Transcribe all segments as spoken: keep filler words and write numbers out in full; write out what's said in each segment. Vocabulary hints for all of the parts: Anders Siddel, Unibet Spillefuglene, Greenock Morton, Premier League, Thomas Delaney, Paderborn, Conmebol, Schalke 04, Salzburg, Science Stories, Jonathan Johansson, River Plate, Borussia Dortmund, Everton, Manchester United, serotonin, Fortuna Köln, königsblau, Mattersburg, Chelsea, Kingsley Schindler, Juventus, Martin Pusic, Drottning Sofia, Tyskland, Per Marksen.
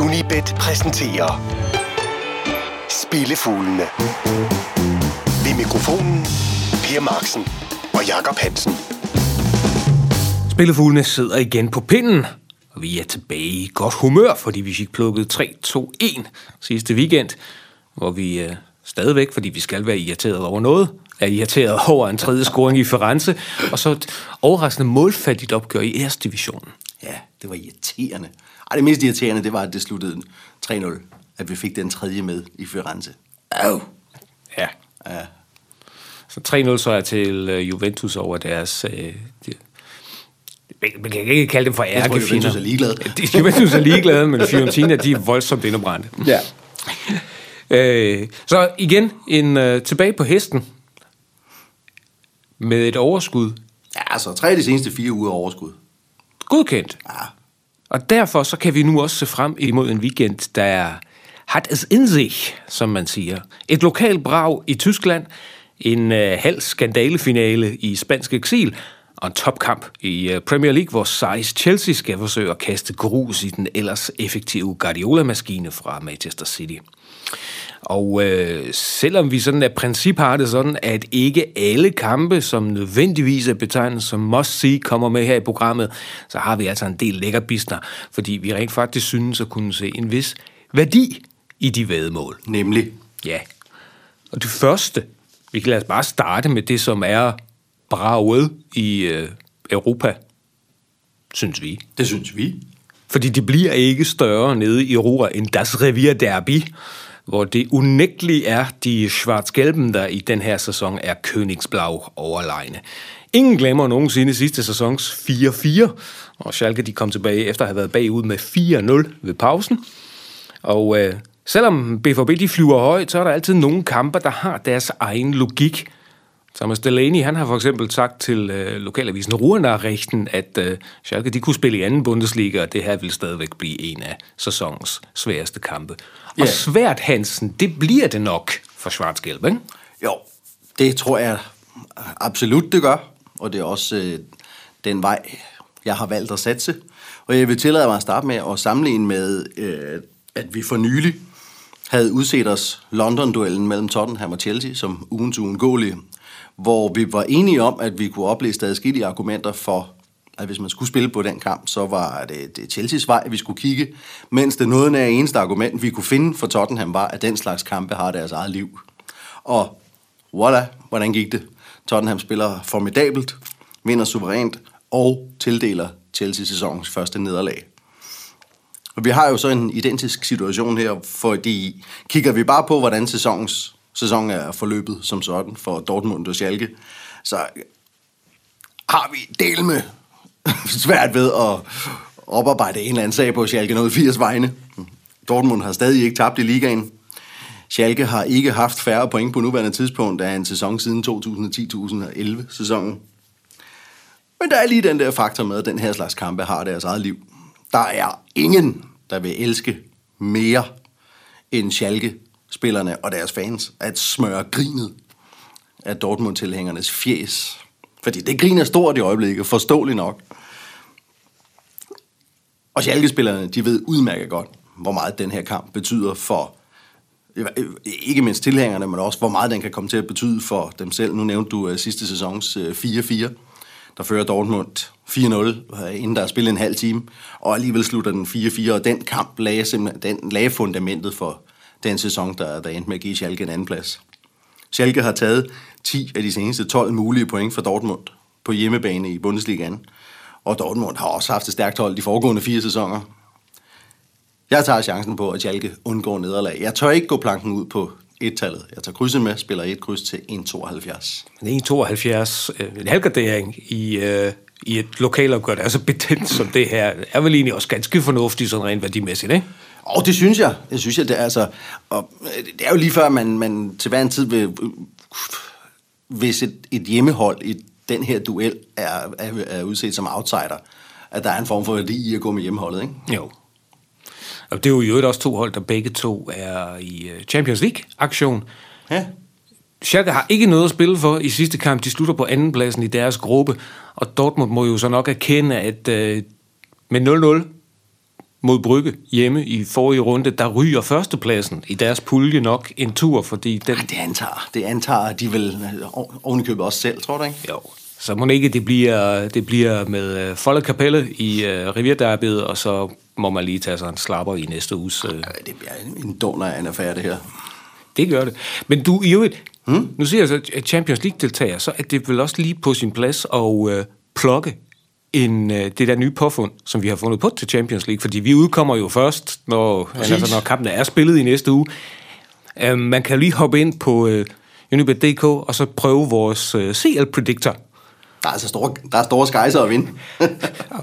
Unibet præsenterer Spillefuglene. Ved mikrofonen Per Marksen og Jakob Hansen. Spillefuglene sidder igen på pinden, og vi er tilbage i godt humør, fordi vi fik plukket tre to en sidste weekend, hvor vi øh, stadigvæk, fordi vi skal være irriteret over noget, er irriteret over en tredje scoring i Firenze, og så et overraskende målfattigt opgør i Erste Divisionen. Ja, det var irriterende. Ej, det mest irriterende, det var, at det sluttede tre nul, at vi fik den tredje med i Firenze. Au! Ja. Ja. Så tre nul så er til Juventus over deres... Øh, de Man kan ikke kalde dem for ærkefjender. Jeg tror, Juventus er ligeglade. Juventus er ligeglade, men Fiorentina, de er voldsomt indebrændte. Ja. Øh, så igen, en øh, tilbage på hesten med et overskud. Ja, altså tre af de seneste fire uger overskud. Godkendt. Ja. Og derfor så kan vi nu også se frem imod en weekend, der hat es in sich, som man siger. Et lokalt brag i Tyskland, en øh, halv skandalefinale i spansk eksil, og en topkamp i Premier League, hvor sejs Chelsea skal forsøge at kaste grus i den ellers effektive Guardiola-maskine fra Manchester City. Og øh, selvom vi sådan af princip har det sådan, at ikke alle kampe, som nødvendigvis er betegnet som must-see, kommer med her i programmet, så har vi altså en del lækker bisner, fordi vi rent faktisk synes at kunne se en vis værdi i de væddemål. Nemlig? Ja. Og det første, vi kan lad os bare starte med det, som er... braget i øh, Europa, synes vi. Det synes vi. Fordi det bliver ikke større nede i Ruhr end das Revier Derby, hvor det unægteligt er de Schwarzgelben, der i den her sæson er königsblau overlegne. Ingen glemmer nogensinde sidste sæsons fire fire, og Schalke de kom tilbage efter at have været bagud med fire nul ved pausen. Og øh, selvom B V B de flyver højt, så er der altid nogle kamper, der har deres egen logik. Thomas Delaney, han har for eksempel sagt til øh, lokalavisen Ruhrnachrichten, at øh, Schalke de kunne spille i anden Bundesliga, og det her vil stadigvæk blive en af sæsonens sværeste kampe. Yeah. Og svært, Hansen, det bliver det nok for Schwarzgelb, ikke? Jo, det tror jeg absolut, det gør. Og det er også øh, den vej, jeg har valgt at satse. Og jeg vil tillade mig at starte med at sammenligne med, øh, at vi for nylig havde udset os London-duellen mellem Tottenham og Chelsea som ugens uundgåelige, hvor vi var enige om, at vi kunne oplæse adskillige argumenter for, at hvis man skulle spille på den kamp, så var det, det Chelseas vej, vi skulle kigge, mens det noget af eneste argument, vi kunne finde for Tottenham, var, at den slags kampe har deres eget liv. Og voilà, hvordan gik det? Tottenham spiller formidabelt, vinder suverænt og tildeler Chelsea sæsonens første nederlag. Og vi har jo så en identisk situation her, fordi kigger vi bare på, hvordan sæsonens sæsonen er forløbet som sådan for Dortmund og Schalke, så har vi del med svært ved at oparbejde en eller anden sag på Schalke firs vegne. Dortmund har stadig ikke tabt i ligaen. Schalke har ikke haft færre point på nuværende tidspunkt af en sæson siden to tusind ti til to tusind elleve-sæsonen. Men der er lige den der faktor med, at den her slags kampe har deres eget liv. Der er ingen, der vil elske mere end Schalke spillerne og deres fans at smøre grinet af Dortmund-tilhængernes fjes. Fordi det griner stort i øjeblikket, forståeligt nok. Og Schalke-spillerne, de ved udmærket godt, hvor meget den her kamp betyder for, ikke mindst tilhængerne, men også hvor meget den kan komme til at betyde for dem selv. Nu nævnte du sidste sæsons fire fire, der fører Dortmund fire nul, inden der er spillet en halv time, og alligevel slutter den fire fire, og den kamp lagde, den lagde fundamentet for den sæson, der, der endte med at give Schalke en anden plads. Schalke har taget ti af de seneste tolv mulige point for Dortmund på hjemmebane i Bundesligaen, og Dortmund har også haft et stærkt hold de foregående fire sæsoner. Jeg tager chancen på, at Schalke undgår nederlag. Jeg tør ikke gå planken ud på et-tallet. Jeg tager krydset med, spiller et kryds til en komma tooghalvfjerds. en komma tooghalvfjerds, en halvgardering i, øh, i et lokalopgør, der er så betændt som det her, er vel egentlig også ganske fornuftigt, sådan rent værdimæssigt, ikke? Og det synes jeg. Jeg synes jeg det er altså. Og det er jo lige før man man til hver en tid vil, hvis et, et hjemmehold i den her duel er, er, er udset som outsider, at der er en form for værdi i at gå med hjemmeholdet, ikke? Jo. Og det er jo i øvrigt også to hold, der begge to er i Champions League-aktion. Ja. Schalke har ikke noget at spille for i sidste kamp. De slutter på andenpladsen i deres gruppe, og Dortmund må jo så nok erkende, at øh, med nul nul mod Brygge hjemme i forrige runde, der ryger førstepladsen i deres pulje nok en tur, fordi den... Ej, det antager, det antager de vel ovenikøbet også selv, tror du ikke? Jo. Så må det ikke, det bliver, det bliver med foldet kapelle i uh, Revier Derby, og så må man lige tage sig en slapper i næste uges... Uh... Ej, det bliver en doner af en affære, det her. Det gør det. Men du, i øvrigt, hmm? nu siger jeg så Champions League-deltager, så er det vel også lige på sin plads at uh, plukke en, det der nye påfund, som vi har fundet på til Champions League, fordi vi udkommer jo først, når, altså, når kampene er spillet i næste uge. Uh, man kan lige hoppe ind på uh, Unibet punktum d k og så prøve vores uh, C L-predictor. Der er altså store, der er store skejser at vinde.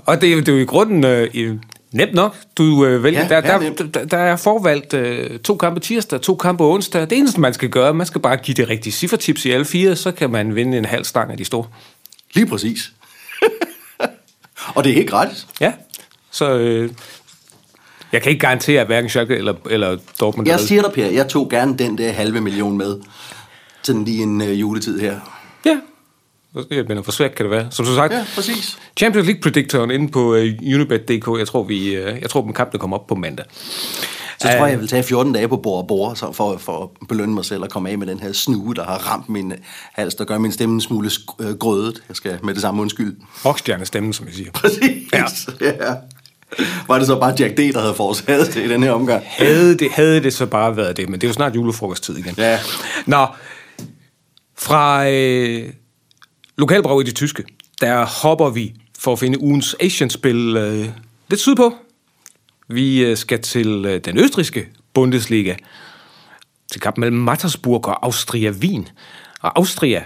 Og det er, det er jo i grunden øh, nemt nok. Du, øh, vælger, ja, der, ja, der, der, der er forvalgt øh, to kampe tirsdag, to kampe onsdag. Det eneste, man skal gøre, man skal bare give det rigtige ciffertips i alle fire, så kan man vinde en halv stang af de store. Lige præcis. Og det er helt gratis. Ja, så... Øh, jeg kan ikke garantere, at hverken Schalke eller, eller Dortmund... Jeg siger dig, Per, jeg tog gerne den der halve million med. Sådan lige en øh, juletid her. Ja. Men for svært kan det være. Som du sagt, ja, præcis. Champions League-predictoren inde på uh, Unibet punktum d k, jeg tror, vi, uh, jeg tror, den kamp, der kommer op på mandag. Så uh, tror jeg, jeg vil tage fjorten dage på bord og bord, så for, for at belønne mig selv og komme af med den her snue, der har ramt min hals, der gør min stemme en smule sk- øh, grødet. Jeg skal med det samme undskyld. Rockstjernestemmen, som jeg siger. Præcis, ja. Ja. Var det så bare Jack D, der havde forårsaget det i den her omgang? Havde det, havde det så bare været det, men det er jo snart julefrokosttid igen. Ja. Nå, fra... Øh, Lokalbrag i det tyske, der hopper vi for at finde ugens Asian-spil øh, lidt sydpå. Vi øh, skal til øh, den østrigske Bundesliga, til kampen mellem Mattersburg og Austria-Wien. Og Austria,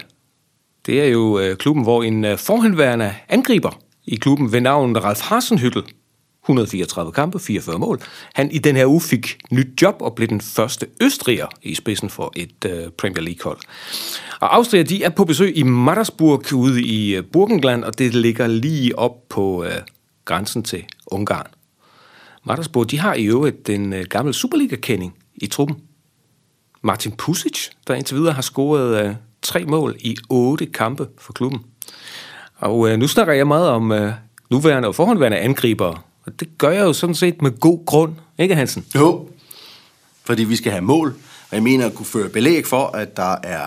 det er jo øh, klubben, hvor en øh, forhenværende angriber i klubben ved navn Ralf Hasenhüttl, et hundrede og fireogtredive kampe, fireogfyrre mål, han i den her uge fik nyt job og blev den første østriger i spidsen for et øh, Premier League-hold. Og Austria, de er på besøg i Mattersburg ude i øh, Burgenland, og det ligger lige op på øh, grænsen til Ungarn. Mattersburg, de har i øvrigt den øh, gamle Superliga-kending i truppen. Martin Pusic, der indtil videre har scoret øh, tre mål i otte kampe for klubben. Og øh, nu snakker jeg meget om øh, nuværende og forhåndværende angribere. Det gør jeg jo sådan set med god grund, ikke Hansen? Jo, fordi vi skal have mål, og jeg mener at kunne føre belæg for, at der er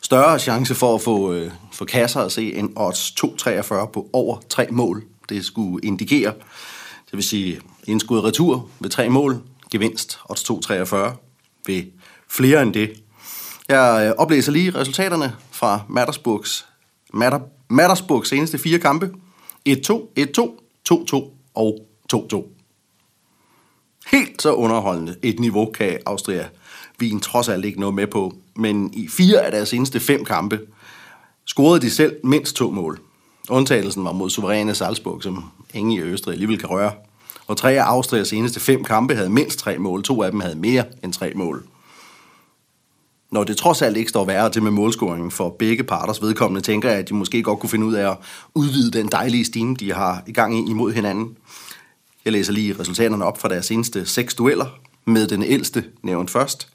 større chance for at få, øh, få kasser at se end odds to komma treogfyrre på over tre mål. Det skulle indikere, det vil sige indskud retur ved tre mål, gevinst odds to komma treogfyrre ved flere end det. Jeg øh, oplæser lige resultaterne fra Mattersburgs, Matter, Mattersburgs seneste fire kampe. et to, et to, to to og to to. Helt så underholdende et niveau kan Austria Wien trods alt ikke noget med på, men i fire af deres seneste fem kampe scorede de selv mindst to mål. Undtagelsen var mod suveræne Salzburg, som ingen i Østrig alligevel kan røre. Og tre af Austrias seneste fem kampe havde mindst tre mål, to af dem havde mere end tre mål. Når det trods alt ikke står værre til med målscoringen for begge parters vedkommende, tænker jeg, at de måske godt kunne finde ud af at udvide den dejlige stime, de har i gang i imod hinanden. Jeg læser lige resultaterne op fra deres seneste seks dueller, med den ældste nævnt først.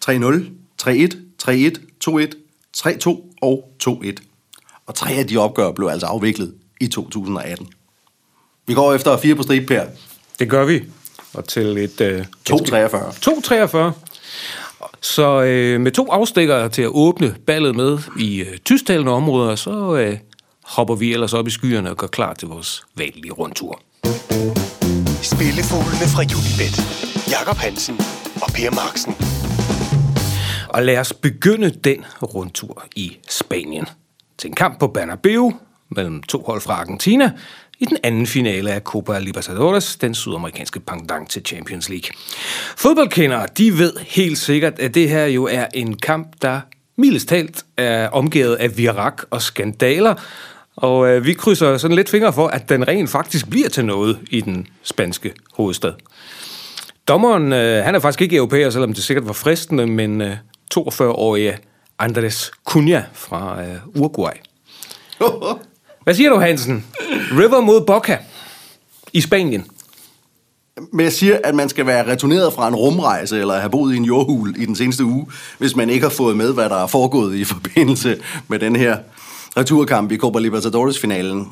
tre nul, tre et, tre et, to et, tre to og to et. Og tre af de opgør blev altså afviklet i to tusind og atten. Vi går efter fire på stribe, Per. Det gør vi. Og til et... Øh, to komma treogfyrre. to komma treogfyrre. Så øh, med to afstikkere til at åbne ballet med i øh, tysktalende områder, så øh, hopper vi ellers op i skyerne og gør klar til vores vanlige rundtur. Spillefuglene fra Unibet. Jakob Hansen og Per Marksen. Og lad os begynde den rundtur i Spanien. Til en kamp på Bernabeu mellem to hold fra Argentina i den anden finale af Copa Libertadores, den sydamerikanske pendant til Champions League. Fodboldkendere, de ved helt sikkert, at det her jo er en kamp, der mildest talt er omgivet af virak og skandaler, og øh, vi krydser sådan lidt fingre for, at den rent faktisk bliver til noget i den spanske hovedstad. Dommeren, øh, han er faktisk ikke europæer, selvom det sikkert var fristende, men øh, toogfyrre-årige Andres Cunha fra øh, Uruguay. Hvad siger du, Hansen? River mod Boca i Spanien. Men jeg siger, at man skal være returneret fra en rumrejse eller have boet i en jordhul i den seneste uge, hvis man ikke har fået med, hvad der er foregået i forbindelse med den her returkamp i Copa Libertadores-finalen.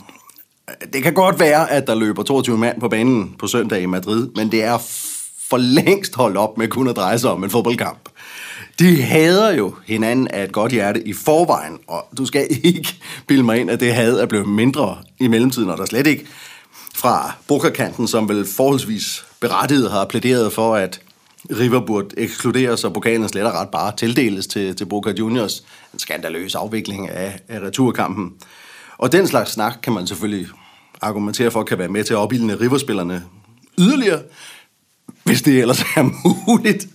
det kan godt være, at der løber toogtyve mand på banen på søndag i Madrid, men det er for længst holdt op med kun at dreje sig om en fodboldkamp. De hader jo hinanden af et godt hjerte i forvejen, og du skal ikke bilde mig ind, at det had er blevet mindre i mellemtiden, og der slet ikke fra Boca-kanten, som vel forholdsvis berettiget har plæderet for, at River burde ekskluderes, og pokalen slet og ret bare tildeles til, til Boca Juniors. En skandaløs afvikling af, af returkampen. Og den slags snak kan man selvfølgelig argumentere for, kan være med til at opildne River-spillerne yderligere, hvis det ellers er muligt.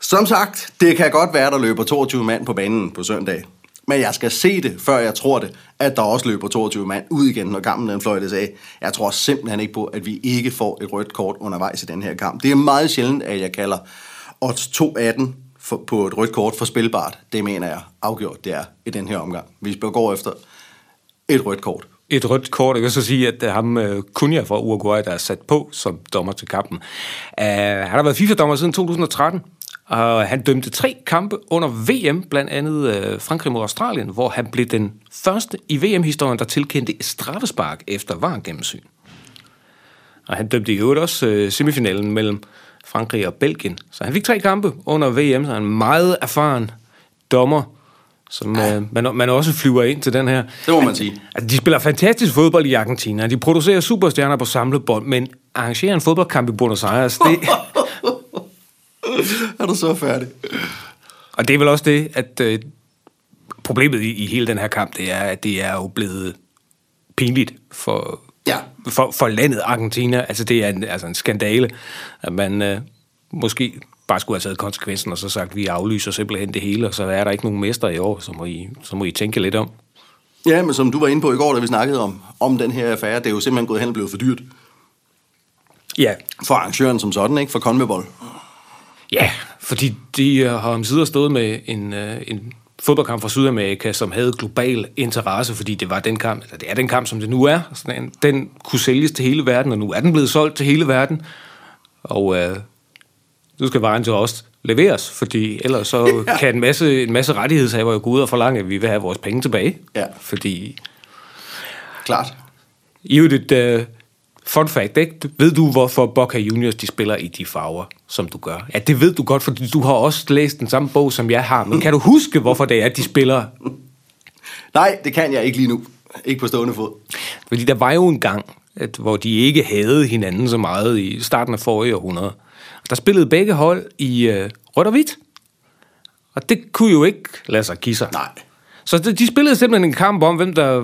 Som sagt, det kan godt være, der løber toogtyve mand på banen på søndag. Men jeg skal se det, før jeg tror det, at der også løber toogtyve mand ud igen, når kampen den fløjtes af. Jeg tror simpelthen ikke på, at vi ikke får et rødt kort undervejs i den her kamp. Det er meget sjældent, at jeg kalder odds to atten for, på et rødt kort for spilbart. Det mener jeg afgjort, det er i den her omgang. Vi går efter et rødt kort. Et rødt kort, jeg vil så sige, at ham Cunha fra Uruguay, der er sat på som dommer til kampen. Uh, han har været FIFA-dommer siden to tusind og tretten. Og han dømte tre kampe under V M, blandt andet øh, Frankrig mod Australien, hvor han blev den første i V M-historien, der tilkendte et straffespark efter V A R-gennemsyn. Og han dømte i øvrigt også øh, semifinalen mellem Frankrig og Belgien. Så han fik tre kampe under V M, så han er en meget erfaren dommer, som øh, man, man også flyver ind til den her. Det må man sige. Altså, de spiller fantastisk fodbold i Argentina, de producerer superstjerner på samlebånd, men arrangerer en fodboldkamp i Buenos Aires, det... Er du så færdig? Og det er vel også det, at øh, problemet i, i hele den her kamp, det er, at det er jo blevet pinligt for, ja. for, for landet Argentina. Altså, det er en, altså en skandale, at man øh, måske bare skulle have taget konsekvensen og så sagt, vi aflyser simpelthen det hele, og så er der ikke nogen mester i år, så må I, så må I tænke lidt om. Ja, men som du var inde på i går, da vi snakkede om, om den her affære, det er jo simpelthen gået hen og blevet for dyrt. Ja. For arrangøren som sådan, ikke? For CONMEBOL. Ja, fordi de har omsider stået med en, en fodboldkamp fra Sydamerika, som havde global interesse, fordi det var den kamp, eller det er den kamp, som det nu er. Den, den kunne sælges til hele verden, og nu er den blevet solgt til hele verden. Og øh, nu skal varen til os leveres, fordi ellers så ja. kan en masse, en masse rettighedshavere jo gå ud og forlange, at vi vil have vores penge tilbage. Ja. Fordi... Klart. I er det et... Fun fact, ikke? Ved du, hvorfor Boca Juniors de spiller i de farver, som du gør? Ja, det ved du godt, fordi du har også læst den samme bog, som jeg har. Men kan du huske, hvorfor det er, at de spiller? Nej, det kan jeg ikke lige nu. Ikke på stående fod. Fordi der var jo en gang, at, hvor de ikke havde hinanden så meget i starten af forrige århundrede. Der spillede begge hold i øh, rødt og hvidt. Og det kunne jo ikke lade sig give sig. Nej. Så de spillede simpelthen en kamp om, hvem der,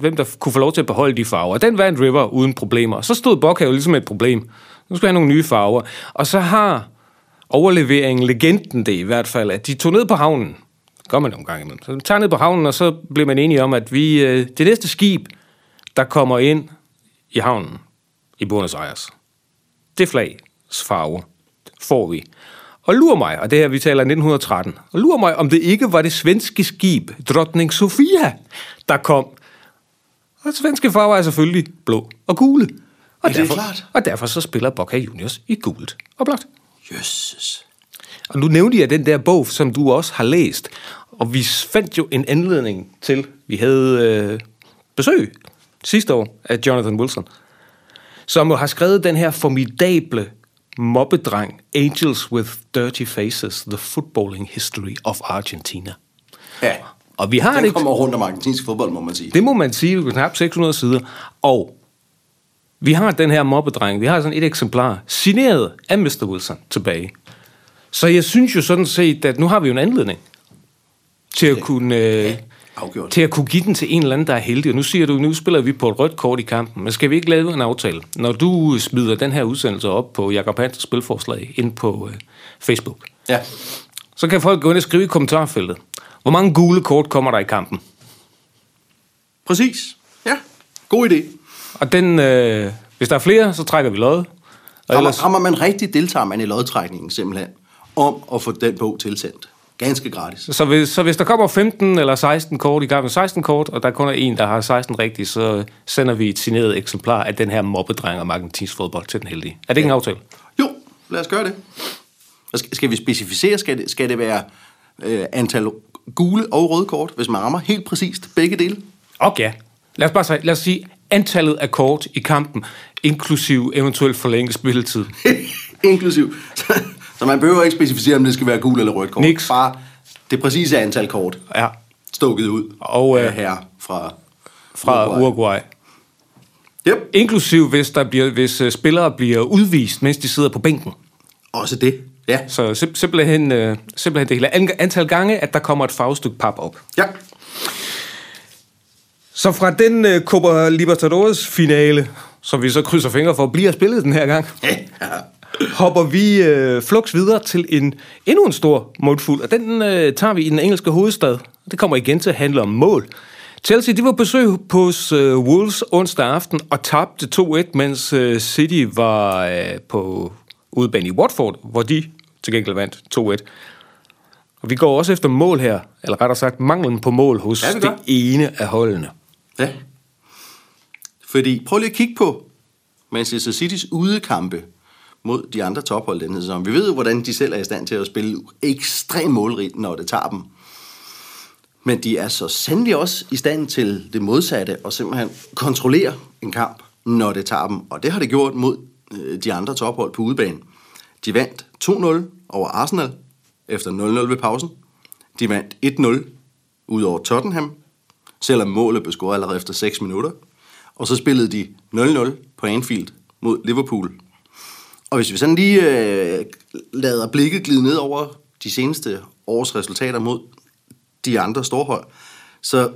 hvem der kunne få lov til at beholde de farver. Den vandt River uden problemer. Så stod Boca jo ligesom et problem. Nu skal han have nogle nye farver. Og så har overleveringen, legenden det i hvert fald, at de tog ned på havnen. Det gør man nogle gange imellem. Så de tager ned på havnen, og så blev man enige om, at vi, det næste skib, der kommer ind i havnen i Buenos Aires, det flags farver får vi. Og lur mig, og det her, vi taler nitten tretten, og lur mig, om det ikke var det svenske skib, Drottning Sofia, der kom. Og svenske farver er selvfølgelig blå og gule. Og, ja, derfor, og derfor så spiller Boca Juniors i gult og blåt. Jesus. Og nu nævnte jeg den der bog, som du også har læst. Og vi fandt jo en anledning til, vi havde øh, besøg sidste år af Jonathan Wilson, som har skrevet den her formidable mobbedreng, Angels with Dirty Faces, The Footballing History of Argentina. Ja, og vi har den kommer rundt om argentinsk fodbold, må man sige. Det må man sige, det er knap seks hundrede sider. Og vi har den her mobbedreng, vi har sådan et eksemplar, signeret af mister Wilson tilbage. Så jeg synes jo sådan set, at nu har vi jo en anledning til at kunne... Ja. Afgjort. Til at kunne give den til en eller anden, der er heldig. Og nu siger du, nu spiller vi på et rødt kort i kampen, men skal vi ikke lave en aftale? Når du smider den her udsendelse op på Jakob Hansens spilforslag ind på øh, Facebook, ja. Så kan folk gå ind og skrive i kommentarfeltet, hvor mange gule kort kommer der i kampen? Præcis. Ja, god idé. Og den, øh, hvis der er flere, så trækker vi lod. Ellers... Rammer man rigtig, deltager man i lodtrækningen simpelthen, om at få den bog tilsendt. Ganske gratis. Så hvis, så hvis der kommer femten eller seksten kort i gang med seksten kort, og der kun er en, der har seksten rigtigt, så sender vi et signeret eksemplar af den her mobbedreng og argentinsk fodbold til den heldige. Er det ikke ja. en aftale? Jo, lad os gøre det. Skal vi specificere, skal det, skal det være øh, antal gule og røde kort, hvis man rammer helt præcist begge dele? Okay, Lad os bare sige, lad os sige antallet af kort i kampen, inklusiv eventuelt forlænget spilletid. Inklusiv. Så, så man behøver ikke specificere, om det skal være gul eller rødt kort. Niks. Bare det præcise antal kort. Ja. Stukket ud. Og øh, her fra, fra Uruguay. Uruguay. Yep. Inklusiv, hvis, der bliver, hvis spillere bliver udvist, mens de sidder på bænken. Også det, ja. Så simp- simpelthen, øh, simpelthen det hele antal gange, at der kommer et farvestykke pap op. Ja. Så fra den øh, Copa Libertadores-finale, som vi så krydser fingre for, bliver spillet den her gang, ja. Hopper vi øh, flux videre til en, endnu en stor målfuld, og den øh, tager vi i den engelske hovedstad. Det kommer igen til at handle om mål. Chelsea, de var besøg hos øh, Wolves onsdag aften og tabte to et, mens øh, City var øh, på udebane i Watford, hvor de til gengæld vandt to et. Og vi går også efter mål her, eller rettere sagt manglen på mål hos ja, det, det ene af holdene. Ja, fordi prøv lige at kigge på Manchester Citys udekampe mod de andre tophold denne sæson. Vi ved jo, hvordan de selv er i stand til at spille ekstremt målrigt, når det tager dem. Men de er så sandelig også i stand til det modsatte, og simpelthen kontrollere en kamp, når det tager dem. Og det har det gjort mod de andre tophold på udebane. De vandt to nul over Arsenal efter nul nul ved pausen. De vandt et nul ud over Tottenham, selvom målet blev scoret allerede efter seks minutter. Og så spillede de nul nul på Anfield mod Liverpool. Og hvis vi sådan lige øh, lader blikket glide ned over de seneste års resultater mod de andre storhold, så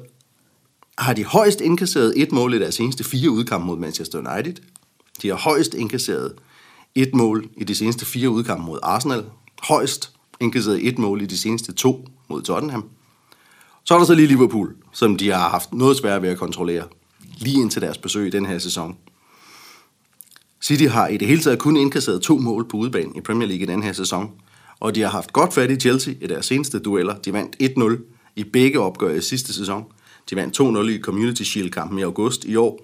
har de højst indkasseret et mål i deres seneste fire udkampe mod Manchester United. De har højst indkasseret et mål i de seneste fire udkampe mod Arsenal. Højst indkasseret et mål i de seneste to mod Tottenham. Så er der så lige Liverpool, som de har haft noget svært ved at kontrollere, lige indtil deres besøg i den her sæson. City har i det hele taget kun indkasseret to mål på udebane i Premier League i den her sæson, og de har haft godt fat i Chelsea i deres seneste dueller. De vandt et nul i begge opgør i sidste sæson. De vandt to nul i Community Shield-kampen i august i år.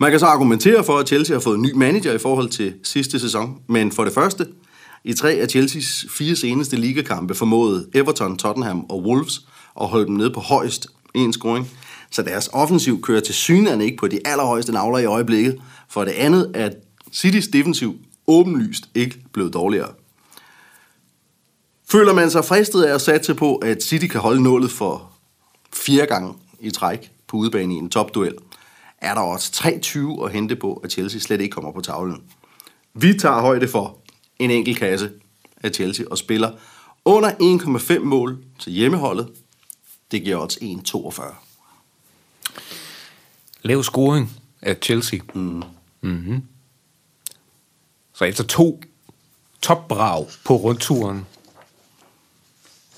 Man kan så argumentere for, at Chelsea har fået en ny manager i forhold til sidste sæson, men for det første, i tre af Chelseas fire seneste ligakampe formåede Everton, Tottenham og Wolves at holde dem nede på højst en scoring, så deres offensiv kører til synerne ikke på de allerhøjeste navler i øjeblikket. For det andet er Citys defensiv åbenlyst ikke blevet dårligere. Føler man sig fristet af at satse på, at City kan holde nålet for fire gange i træk på udebane i en topduel, er der også treogtyve at hente på, at Chelsea slet ikke kommer på tavlen. Vi tager højde for en enkelt kasse af Chelsea og spiller under en komma fem mål til hjemmeholdet. Det giver odds en komma toogfyrre. Lav scoring af Chelsea. Mm. Mm-hmm. Så efter to topbrag på rundturen,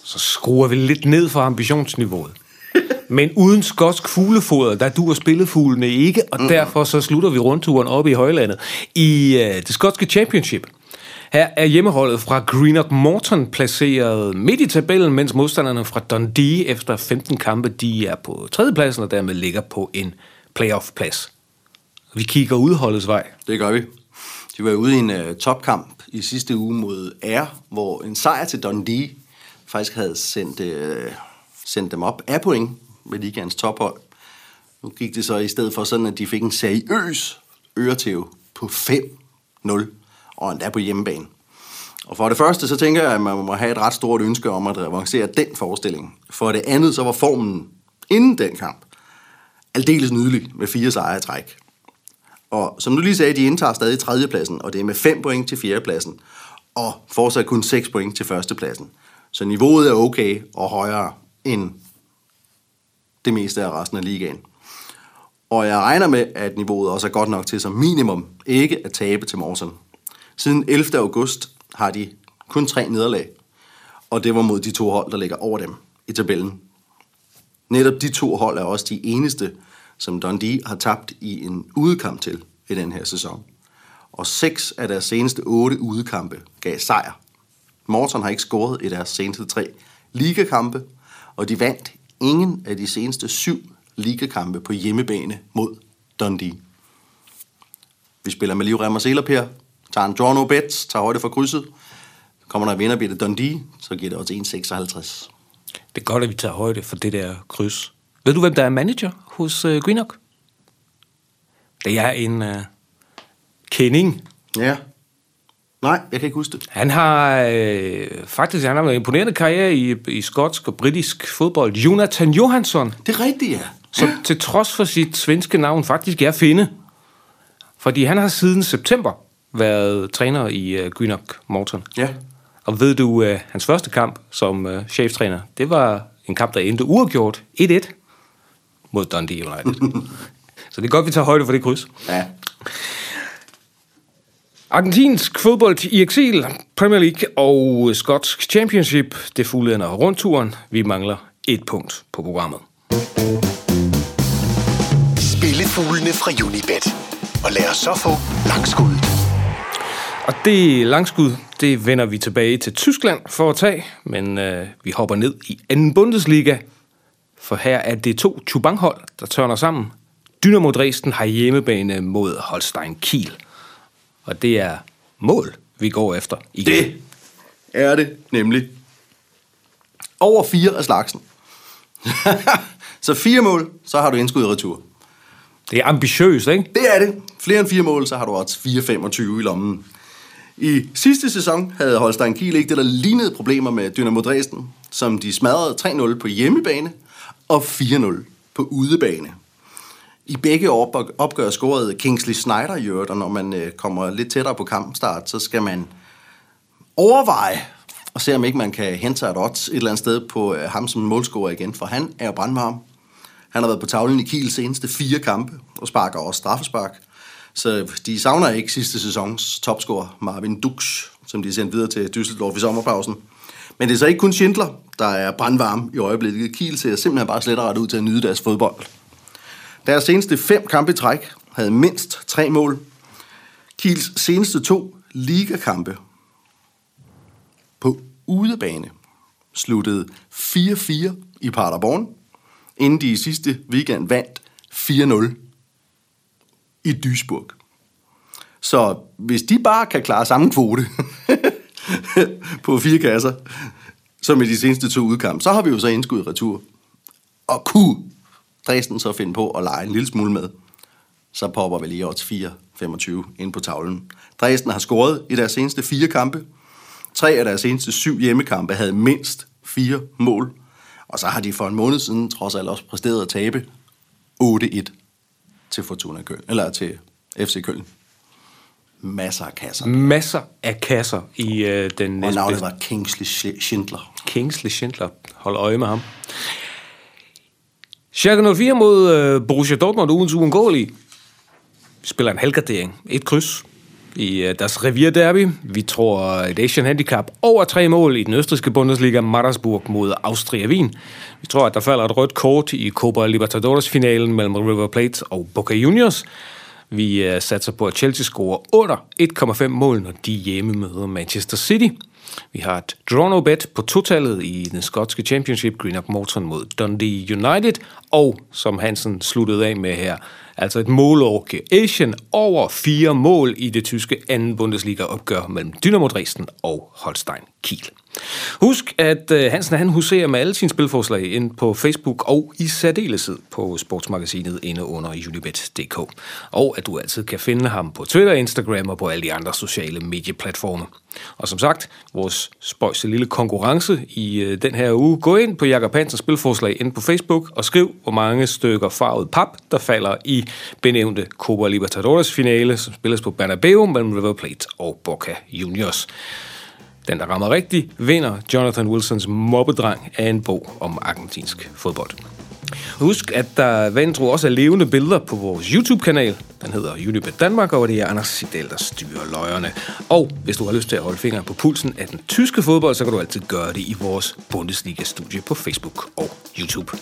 så skruer vi lidt ned fra ambitionsniveauet. Men uden skotsk fuglefoder, der duer spillefuglene ikke, og mm-hmm. derfor så slutter vi rundturen oppe i højlandet i øh, det skotske championship. Her er hjemmeholdet fra Greenock Morton placeret midt i tabellen, mens modstanderne fra Dundee efter femten kampe, de er på tredjepladsen og dermed ligger på en playoff-plads. Vi kigger udholdets vej. Det gør vi. De var ude i en uh, topkamp i sidste uge mod Ayr, hvor en sejr til Dundee faktisk havde sendt, uh, sendt dem op af point med ligaens tophold. Nu gik det så i stedet for sådan, at de fik en seriøs øretæve på fem nul. Og endda på hjemmebane. Og for det første, så tænker jeg, at man må have et ret stort ønske om at revancere den forestilling. For det andet, så var formen inden den kamp aldeles nydelig med fire sejre i træk. Og som du lige sagde, de indtager stadig tredjepladsen, og det er med fem point til fjerdepladsen, og fortsat kun seks point til førstepladsen. Så niveauet er okay og højere end det meste af resten af ligaen. Og jeg regner med, at niveauet også er godt nok til som minimum ikke at tabe til Morten. Siden ellevte august har de kun tre nederlag, og det var mod de to hold, der ligger over dem i tabellen. Netop de to hold er også de eneste, som Dundee har tabt i en udekamp til i den her sæson. Og seks af deres seneste otte udekampe gav sejr. Morton har ikke scoret i deres seneste tre ligakampe, og de vandt ingen af de seneste syv ligakampe på hjemmebane mod Dundee. Vi spiller med livrem og seler, Per. Tager en draw no bets, tager højde for krydset. Kommer der en vinder, bliver det Dundee, så giver det også en komma seksoghalvtreds. Det er godt, at vi tager højde for det der kryds. Ved du, hvem der er manager hos øh, Greenock? Det er en øh, kending. Ja. Nej, jeg kan ikke huske det. Han har øh, faktisk han har en imponerende karriere i, i skotsk og britisk fodbold. Jonathan Johansson. Det er rigtigt, ja. Som til trods for sit svenske navn faktisk er finde. Fordi han har siden september været træner i øh, Greenock Morton. Ja. Og ved du, øh, hans første kamp som øh, cheftræner, det var en kamp, der endte uafgjort et-et mod Dundee United. Så det er godt, vi tager højde for det kryds. Ja. Argentinsk fodbold i eksil, Premier League og skotsk championship, det fuldender rundturen. Vi mangler et punkt på programmet. Spillefuglene fra Unibet. Og lad os så få langskuddet. Og det langskud, det vender vi tilbage til Tyskland for at tage, men øh, vi hopper ned i anden Bundesliga, for her er det to Chubank-hold, der tørner sammen. Dynamo Dresden har hjemmebane mod Holstein Kiel. Og det er mål, vi går efter igen. Det er det nemlig. Over fire af slagsen. Så fire mål, så har du indskud i retur. Det er ambitiøst, ikke? Det er det. Flere end fire mål, så har du også fire komma femogtyve i lommen. I sidste sæson havde Holstein Kiel ikke det, der lignede problemer med Dynamo Dresden, som de smadrede tre nul på hjemmebane og fire nul på udebane. I begge opgør scorede Kingsley Schindler i øvrigt, og når man kommer lidt tættere på kampstart, så skal man overveje og se, om ikke man kan hente sig et odds et eller andet sted på ham som målscorer igen, for han er jo brandvarm. Han har været på tavlen i Kiel seneste fire kampe og sparker også straffespark, så de savner ikke sidste sæsons topscorer Marvin Dux, som de sendte videre til Düsseldorf i sommerpausen. Men det er så ikke kun Schindler, der er brandvarm i øjeblikket. Kiel ser simpelthen bare slet og ret ud til at nyde deres fodbold. Deres seneste fem kampe i træk havde mindst tre mål. Kiels seneste to ligakampe på udebane sluttede fire fire i Paderborn, inden de i sidste weekend vandt fire nul i Duisburg. Så hvis de bare kan klare samme kvote på fire kasser som i de seneste to udkamp, så har vi jo så indskud i retur. Og kunne Dresden så finde på at lege en lille smule med, så popper vi lige odds fire komma femogtyve ind på tavlen. Dresden har scoret i deres seneste fire kampe. Tre af deres seneste syv hjemmekampe havde mindst fire mål. Og så har de for en måned siden trods alt også præsteret at tabe otte et til Fortuna Köln, eller til F C Köln. Masser af kasser. Masser af kasser i øh, den næste. Og navnet var Kingsley Schindler. Kingsley Schindler. Hold øje med ham. Schalke nul fire mod øh, Borussia Dortmund ugens uundgåelige. Vi spiller en halvgardering. Et kryds i øh, deres Revier Derby. Vi tror et Asian handicap over tre mål i den østrigske Bundesliga Mattersburg mod Austria-Wien. Vi tror, at der falder et rødt kort i Copa Libertadores-finalen mellem River Plate og Boca Juniors. Vi øh, satser på, at Chelsea scorer under et komma fem mål, når de hjemme møder Manchester City. Vi har et draw-no-bet på totallet i den skotske championship, Greenock Morton mod Dundee United, og som Hansen sluttede af med her, altså et målorke Asian over fire mål i det tyske anden Bundesliga-opgør mellem Dynamo Dresden og Holstein Kiel. Husk, at Hansen han huserer med alle sine spilforslag ind på Facebook og i særdeleshed på sportsmagasinet inde under unibet punktum d k, og at du altid kan finde ham på Twitter, Instagram og på alle de andre sociale medieplatforme. Og som sagt, vores spøjse lille konkurrence i den her uge. Gå ind på Jakob Hansens spilforslag inde på Facebook og skriv, hvor mange stykker farvet pap, der falder i benævnte Copa Libertadores-finale, som spilles på Bernabeu mellem River Plate og Boca Juniors. Den, der rammer rigtigt, vinder Jonathan Wilsons mobbedreng af en bog om argentinsk fodbold. Husk, at der vantro også er levende billeder på vores YouTube-kanal. Den hedder Unibet Danmark, og det er Anders Siddel, der styrer løjerne. Og hvis du har lyst til at holde fingeren på pulsen af den tyske fodbold, så kan du altid gøre det i vores Bundesliga-studie på Facebook og YouTube.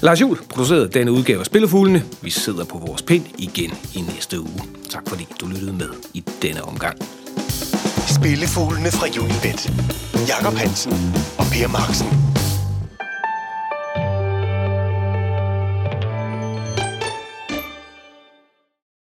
Lars Juhl producerede denne udgave af Spillefuglene. Vi sidder på vores pind igen i næste uge. Tak fordi du lyttede med i denne omgang. Spillefuglene fra Unibet. Jakob Hansen og Per Marksen.